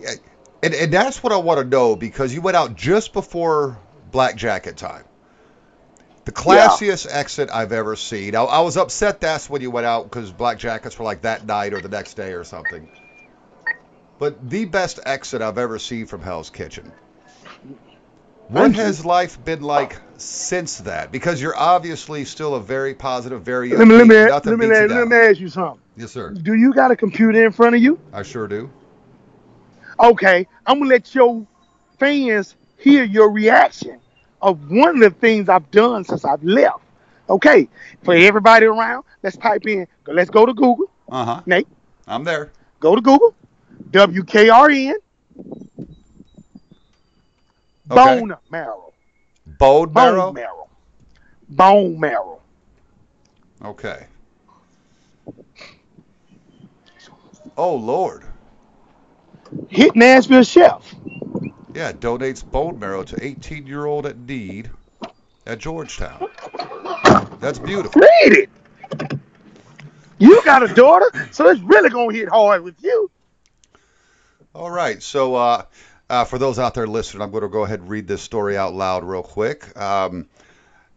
Yeah, and that's what I want to know, because you went out just before Black Jacket time. The classiest exit I've ever seen. I was upset that's when you went out, because Black Jackets were like that night or the next day or something. But the best exit I've ever seen from Hell's Kitchen. What has life been like since that? Because you're obviously still a very positive, very upbeat. Let me ask you something. Yes, sir. Do you got a computer in front of you? I sure do. Okay, I'm going to let your fans hear your reaction of one of the things I've done since I've left. Okay, for everybody around, let's type in, let's go to Google. Uh-huh. Nate. I'm there. Go to Google. WKRN. Okay. Bone marrow. Bone marrow? Bone marrow. Bone marrow. Okay. Oh, Lord. Hit Nashville Chef. Yeah, donates bone marrow to 18-year-old at need at Georgetown. That's beautiful. Read it. You got a daughter, so it's really going to hit hard with you. All right. So for those out there listening, I'm going to go ahead and read this story out loud real quick.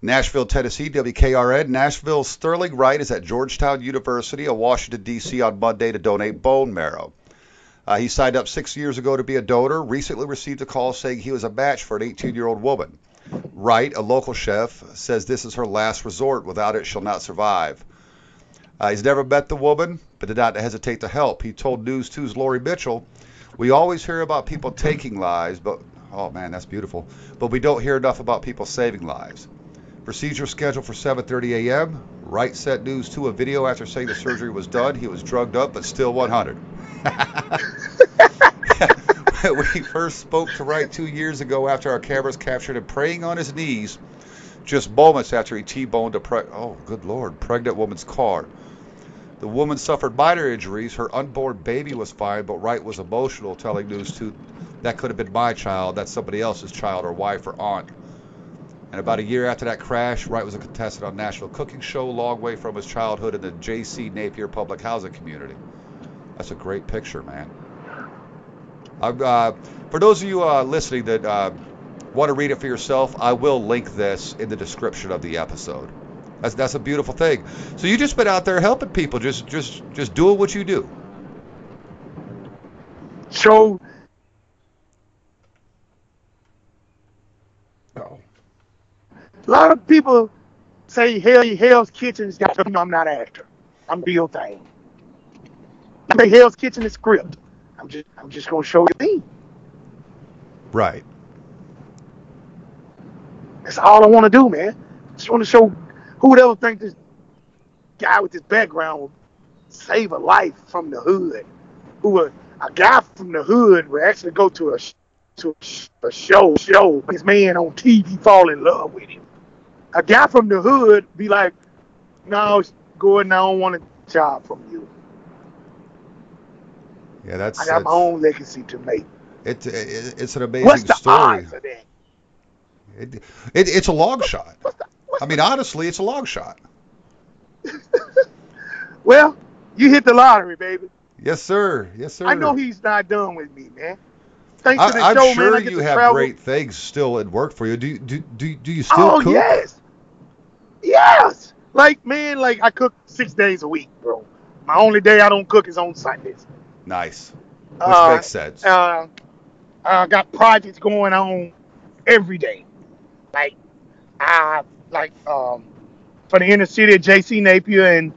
Nashville, Tennessee, WKRN. Nashville's Sterling Wright is at Georgetown University of Washington, D.C. on Monday to donate bone marrow. He signed up 6 years ago to be a donor, recently received a call saying he was a match for an 18-year-old woman. Wright, a local chef, says this is her last resort. Without it, she'll not survive. He's never met the woman, but did not hesitate to help. He told News 2's Lori Mitchell, "We always hear about people taking lives, but oh man, that's beautiful. But we don't hear enough about people saving lives." Procedure scheduled for 7:30 a.m. Wright sent News 2 a video after saying the surgery was done. He was drugged up, but still 100. We first spoke to Wright 2 years ago after our cameras captured him praying on his knees, just moments after he T-boned a pregnant woman's car. The woman suffered minor injuries. Her unborn baby was fine, but Wright was emotional, telling News 2, "That could have been my child. That's somebody else's child or wife or aunt." And about a year after that crash, Wright was a contestant on National Cooking Show, a long way from his childhood in the J.C. Napier public housing community. That's a great picture, man. For those of you listening that want to read it for yourself, I will link this in the description of the episode. That's a beautiful thing. So you just been out there helping people, just doing what you do. So. A lot of people say Hell's Kitchen's got something I'm not after. I'm Bill Thane. I say Hell's Kitchen is script. I'm just gonna show you me. Right. That's all I want to do, man. Just want to show who would ever think this guy with this background would save a life from the hood. A guy from the hood would actually go to a show his man on TV fall in love with him. A guy from the hood be like, "No, Gordon, I don't want a job from you." Yeah, I got my own legacy to make. It's an amazing story. What's the odds of that? It's a long shot. Honestly, it's a long shot. Well, you hit the lottery, baby. Yes, sir. Yes, sir. I know he's not done with me, man. Thanks to the show, man. I'm sure you have great things still at work for you. Do you still cook? Oh, yes. Yes. Like, I cook 6 days a week, bro. My only day I don't cook is on Sundays. Nice. Which makes sense. I got projects going on every day. For the inner city of J.C. Napier and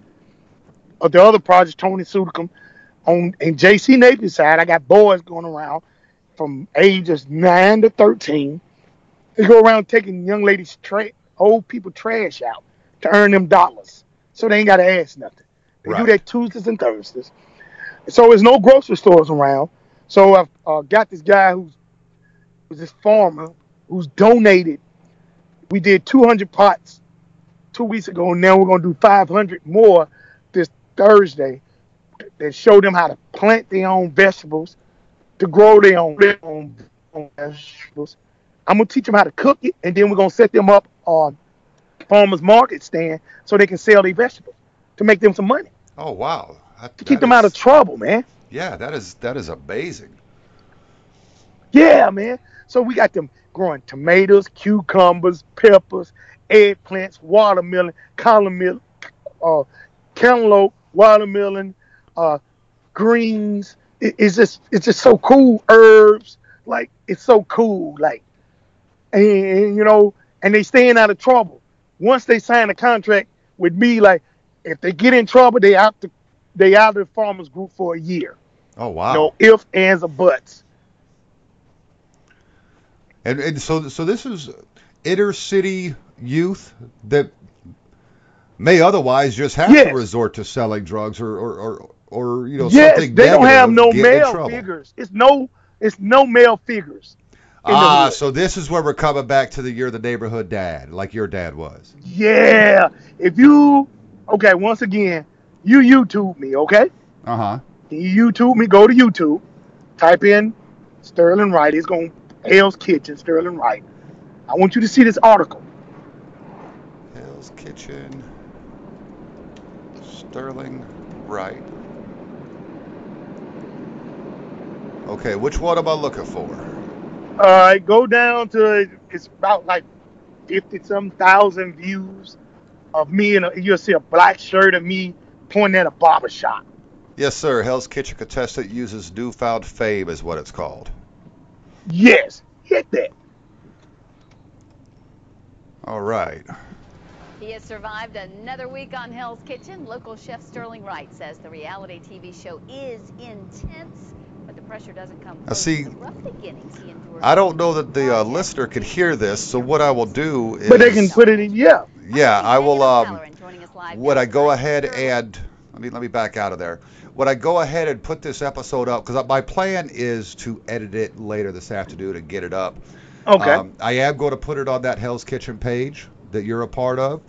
the other project, Tony Sudicom. In J.C. Napier's side, I got boys going around from ages 9 to 13. They go around taking young ladies, old people trash out to earn them dollars. so they ain't got to ask nothing. They do that Tuesdays and Thursdays. So there's no grocery stores around. So I've got this guy who's this farmer who's donated. We did 200 pots 2 weeks ago, and now we're going to do 500 more this Thursday that show them how to plant their own vegetables, to grow their own vegetables. I'm going to teach them how to cook it, and then we're going to set them up on farmer's market stand so they can sell their vegetables to make them some money. Oh, wow. To keep them out of trouble, man. Yeah, that is amazing. Yeah, man. So we got them growing tomatoes, cucumbers, peppers, eggplants, watermelon, cantaloupe, watermelon, greens. It's just so cool. Herbs, like, it's so cool. Like, and you know, and they staying out of trouble. Once they sign a contract with me, like, if they get in trouble, they out of the farmers group for a year. Oh, wow. No ifs, ands, or buts. And so this is inner city youth that may otherwise just have to resort to selling drugs or you know, something. They don't have no male figures. It's no male figures. Ah, so this is where we're coming back to you're the neighborhood dad, like your dad was. Yeah. Once again, you YouTube me, okay? Uh-huh. You YouTube me, go to YouTube, type in Sterling Wright. It's going to Hell's Kitchen, Sterling Wright. I want you to see this article. Hell's Kitchen, Sterling Wright. Okay, which one am I looking for? Go down to, it's about like 50-some thousand views of me, and you'll see a black shirt of me pointing at a barber shop. Yes, sir. Hell's Kitchen contestant uses newfound fame is what it's called. Yes. Hit that. All right. He has survived another week on Hell's Kitchen. Local chef Sterling Wright says the reality TV show is intense, but the pressure doesn't come from the rough beginnings he endured. I don't know that the listener can hear this, so what I will do is... But they can put it in, yeah. Yeah, I will... Would I go ahead and let me back out of there? Would I go ahead and put this episode up? Because my plan is to edit it later this afternoon and get it up. Okay. I am going to put it on that Hell's Kitchen page that you're a part of.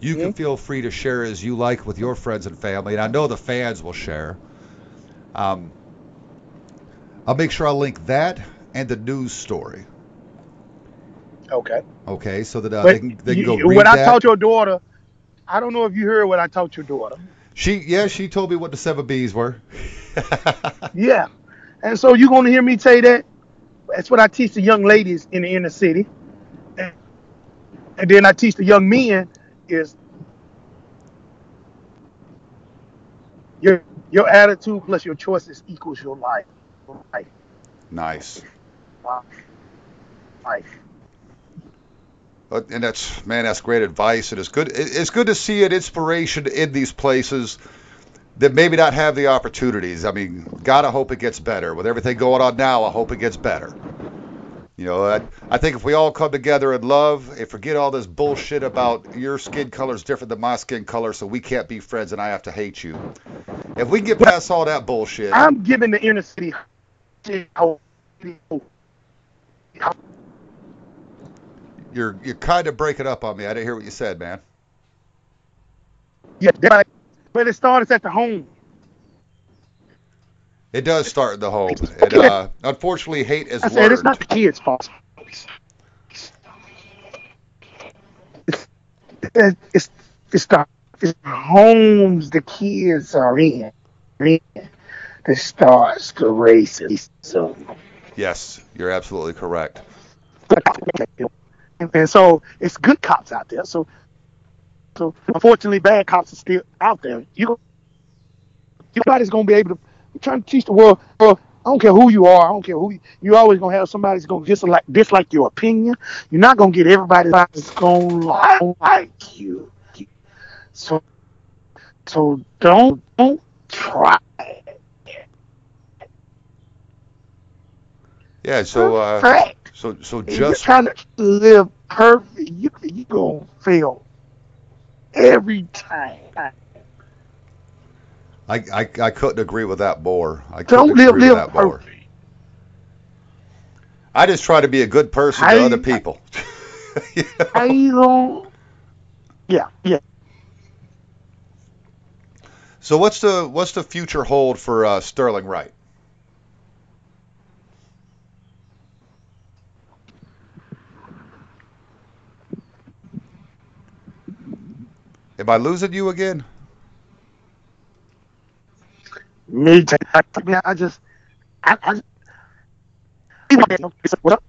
You can feel free to share as you like with your friends and family, and I know the fans will share. I'll make sure I link that and the news story. Okay. Okay, so that they can go read that. When I taught your daughter... I don't know if you heard what I taught your daughter. She told me what the 7 B's were. Yeah. And so you're going to hear me say that. That's what I teach the young ladies in the inner city. And then I teach the young men is your attitude plus your choices equals your life. Nice. Life. And that's great advice. And it's good to see an inspiration in these places that maybe not have the opportunities. I mean, God, I hope it gets better. With everything going on now, I hope it gets better. You know, I think if we all come together in love and forget all this bullshit about your skin color is different than my skin color, so we can't be friends and I have to hate you. If we get past all that bullshit... I'm giving the inner city... You're kind of breaking up on me. I didn't hear what you said, man. Yeah, but it starts at the home. It does start at the home. And, unfortunately, hate is learned. It's not the kids' fault. It's the homes the kids are in that starts the racism. Yes, you're absolutely correct. And so it's good cops out there. So unfortunately, bad cops are still out there. Somebody's gonna be able to. I'm trying to teach the world. Well, I don't care who you are. I don't care who you always gonna have. Somebody's gonna dislike your opinion. You're not gonna get everybody that's gonna like you. So don't try. Yeah. So. So just you're trying to live perfect, you're gonna fail every time. I couldn't agree with that more. I couldn't agree with that more. I just try to be a good person to other people. You know? Yeah. So what's the future hold for Sterling Wright? Am I losing you again? Me too. What up?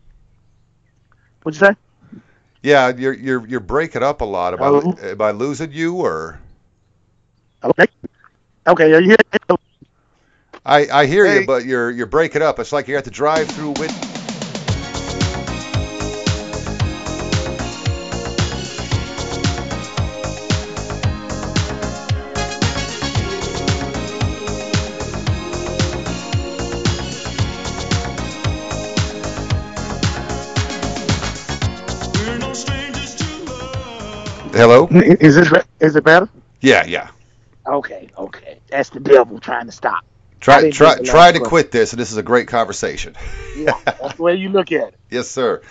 What'd you say? Yeah, you're breaking up a lot. Am I losing you or? Okay, are you here? I hear you, but you're breaking up. It's like you're at the drive-through window. Hello? Is it better? Yeah. Okay. That's the devil trying to stop. Try to quit this, and this is a great conversation. Yeah, that's the way you look at it. Yes, sir.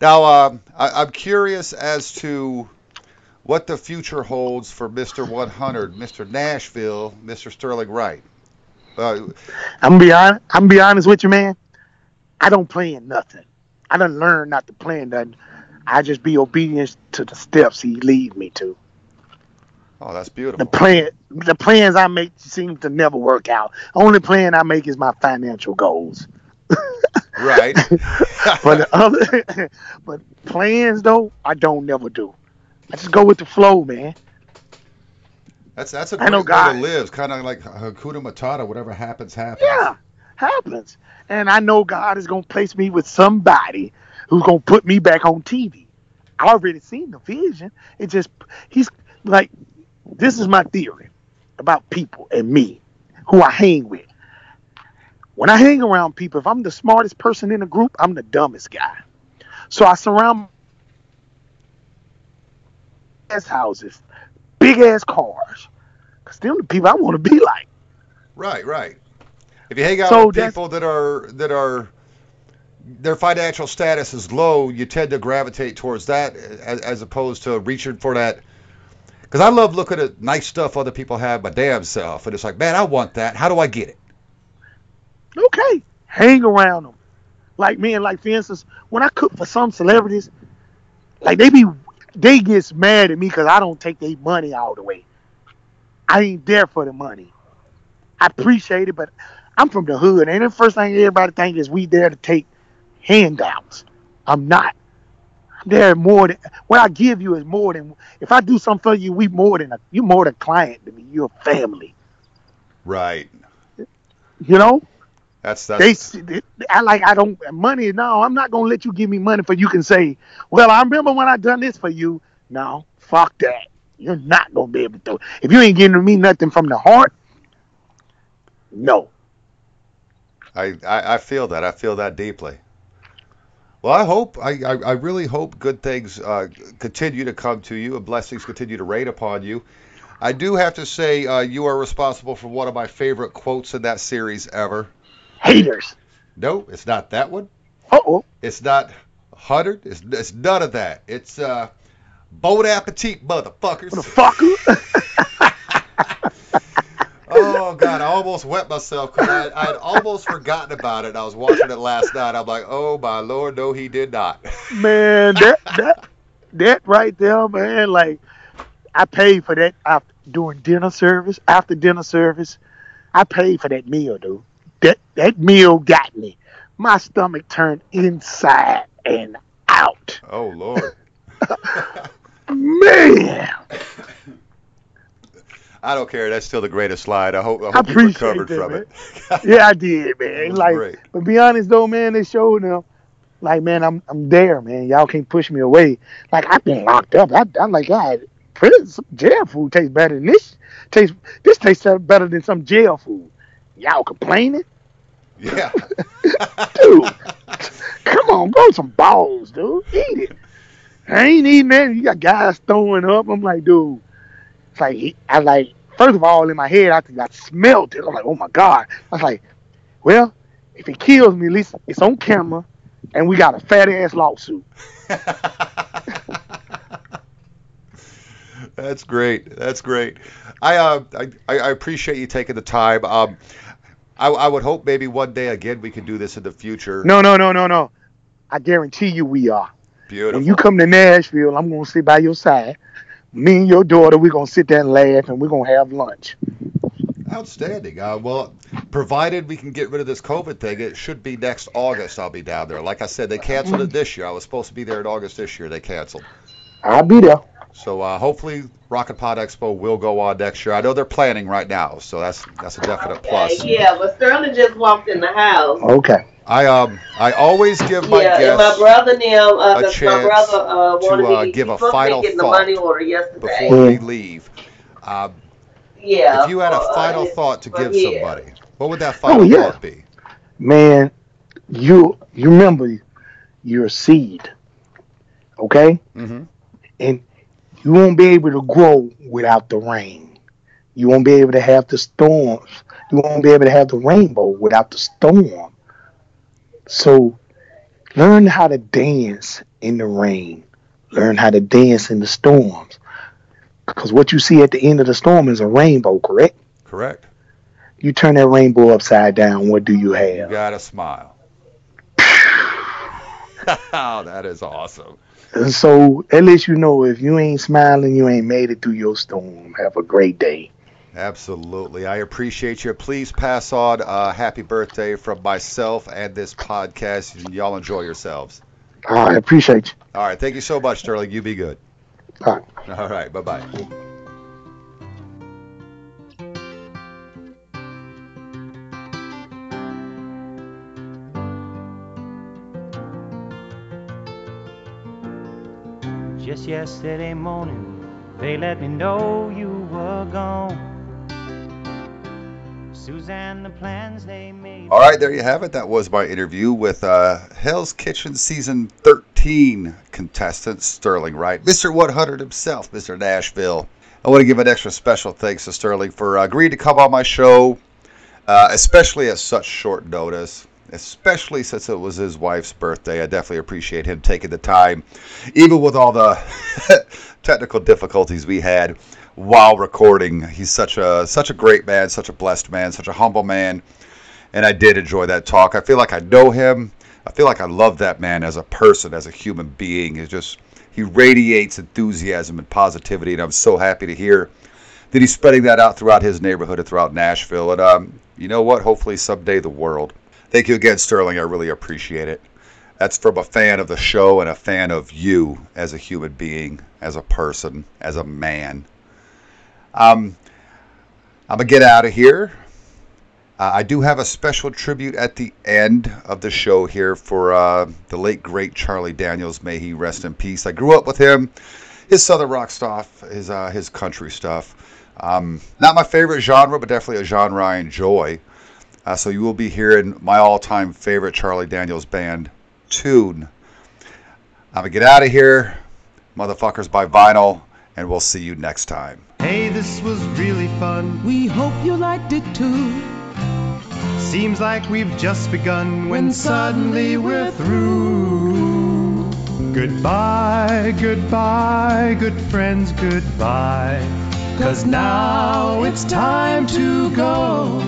Now, I'm curious as to what the future holds for Mr. 100, Mr. Nashville, Mr. Sterling Wright. I'm gonna be honest with you, man. I don't plan nothing. I done learned not to plan nothing. I just be obedient to the steps he lead me to. Oh, that's beautiful. The plans I make seem to never work out. Only plan I make is my financial goals. Right. But plans though, I don't never do. I just go with the flow, man. That's a great way to live. Kind of like Hakuna Matata. Whatever happens, happens. Yeah, happens. And I know God is gonna place me with somebody who's going to put me back on TV. I already seen the vision. It's just, he's like, this is my theory about people and me, who I hang with. When I hang around people, if I'm the smartest person in the group, I'm the dumbest guy. So I surround ass houses, big ass cars, because they're the people I want to be like. Right. If you hang out with people that are their financial status is low, you tend to gravitate towards that as opposed to reaching for that. Because I love looking at nice stuff other people have my damn self. And it's like, man, I want that. How do I get it? Okay. Hang around them. Like me, and like, for instance, when I cook for some celebrities, like they gets mad at me because I don't take their money all the way. I ain't there for the money. I appreciate it, but I'm from the hood. And the first thing everybody think is we there to take handouts. I'm not. I'm there more than what I give you is more than. If I do something for you, you more than a client to me. You're a family. Right. You know. That's. Money. No, I'm not gonna let you give me money for you can say, well, I remember when I done this for you. No, fuck that. You're not gonna be able to. If you ain't giving me nothing from the heart, no. I feel that. I feel that deeply. Well, I hope, I really hope good things continue to come to you and blessings continue to rain upon you. I do have to say you are responsible for one of my favorite quotes in that series ever. Haters. No, it's not that one. Uh-oh. It's not 100. It's none of that. It's bon appetit, motherfuckers. Oh, God, I almost wet myself because I had almost forgotten about it. I was watching it last night. I'm like, oh, my Lord, no, he did not. Man, that right there, man, like, I paid for that after dinner service. I paid for that meal, dude. That meal got me. My stomach turned inside and out. Oh, Lord. Man. I don't care. That's still the greatest slide. I hope you recovered from it. Yeah, I did, man. Like, great. But be honest though, man, they showed them. Like, man, I'm there, man. Y'all can't push me away. Like, I've been locked up. I'm like, God, prison jail food tastes better than this. This tastes better than some jail food. Y'all complaining? Yeah, dude. Come on, grow some balls, dude. Eat it. I ain't eating that. You got guys throwing up. I'm like, dude. It's like, first of all, in my head, I think I smelled it. I'm like, oh my God. I was like, well, if he kills me, at least it's on camera, and we got a fat-ass lawsuit. That's great. That's great. I appreciate you taking the time. I would hope maybe one day again we can do this in the future. No. I guarantee you we are. Beautiful. When you come to Nashville, I'm going to sit by your side. Me and your daughter, we're going to sit there and laugh, and we're going to have lunch. Outstanding. Well, provided we can get rid of this COVID thing, it should be next August I'll be down there. Like I said, they canceled it this year. I was supposed to be there in August this year. They canceled. I'll be there. So hopefully Rock and Pod Expo will go on next year. I know they're planning right now, so that's a definite plus. Yeah, but Sterling just walked in the house. Okay. I always give my guests my brother Neil, a chance to give a final thought before we leave. If you had a final thought to give somebody, what would that final thought be? Man, you remember you're a seed, okay? Mm-hmm. And you won't be able to grow without the rain. You won't be able to have the storms. You won't be able to have the rainbow without the storm. So learn how to dance in the rain. Learn how to dance in the storms. Because what you see at the end of the storm is a rainbow, correct? Correct. You turn that rainbow upside down, what do you have? You got to smile. Oh, that is awesome. And so, at least you know, if you ain't smiling, you ain't made it through your storm. Have a great day. Absolutely. I appreciate you. Please pass on happy birthday from myself and this podcast. And y'all enjoy yourselves. I appreciate you. All right. Thank you so much, Sterling. You be good. All right. All right. Bye-bye. Just yesterday morning, they let me know you were gone. Suzanne, the plans they made. All right, there you have it. That was my interview with Hell's Kitchen Season 13 contestant Sterling Wright, Mr. 100 himself, Mr. Nashville. I want to give an extra special thanks to Sterling for agreeing to come on my show, especially at such short notice. Especially since it was his wife's birthday. I definitely appreciate him taking the time, even with all the technical difficulties we had while recording. He's such a great man, such a blessed man, such a humble man, and I did enjoy that talk. I feel like I know him. I feel like I love that man as a person, as a human being. He radiates enthusiasm and positivity, and I'm so happy to hear that he's spreading that out throughout his neighborhood and throughout Nashville. And you know what? Hopefully someday the world. Thank you again, Sterling. I really appreciate it. That's from a fan of the show and a fan of you as a human being, as a person, as a man. I'm going to get out of here. I do have a special tribute at the end of the show here for the late, great Charlie Daniels. May he rest in peace. I grew up with him, his Southern rock stuff, his country stuff. Not my favorite genre, but definitely a genre I enjoy. So you will be hearing my all-time favorite Charlie Daniels Band tune. I'm going to get out of here, motherfuckers, by vinyl, and we'll see you next time. Hey, this was really fun. We hope you liked it too. Seems like we've just begun when suddenly we're through. Goodbye, goodbye, good friends, goodbye. 'Cause now it's time to go.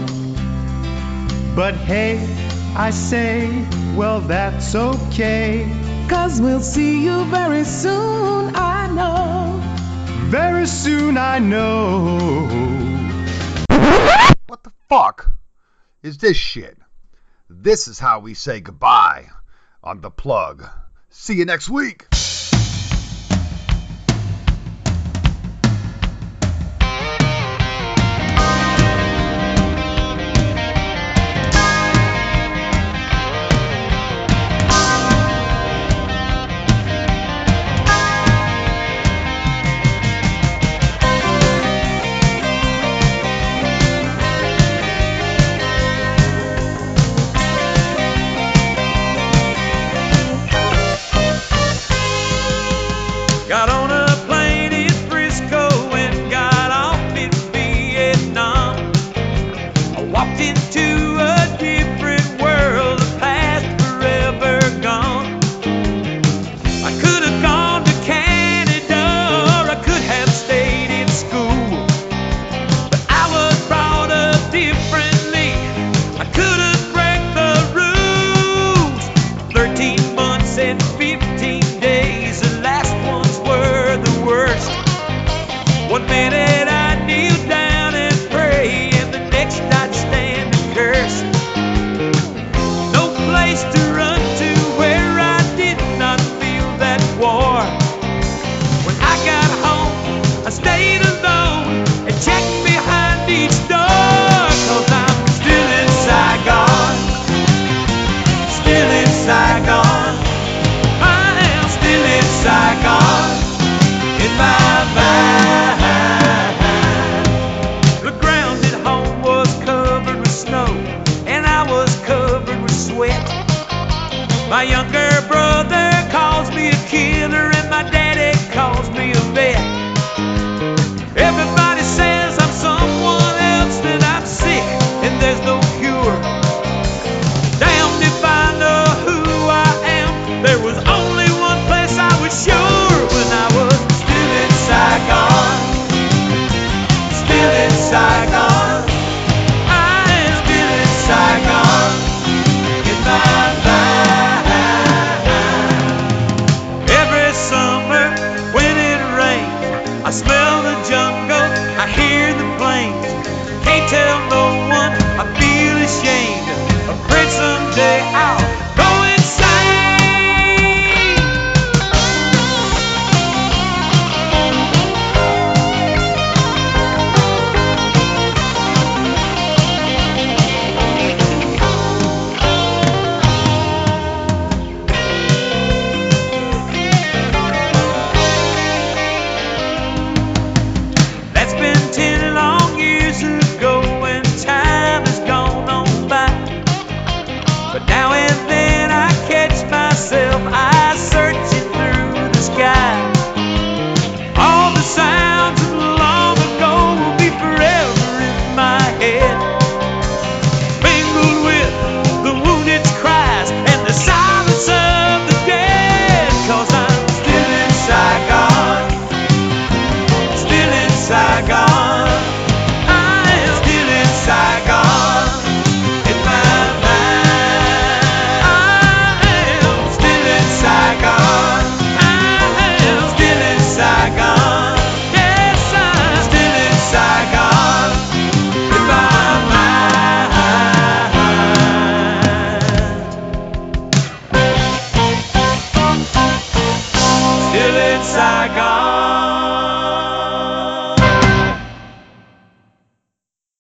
But hey, I say, well, that's okay. 'Cause we'll see you very soon, I know. Very soon, I know. What the fuck is this shit? This is how we say goodbye on The Plug. See you next week. My younger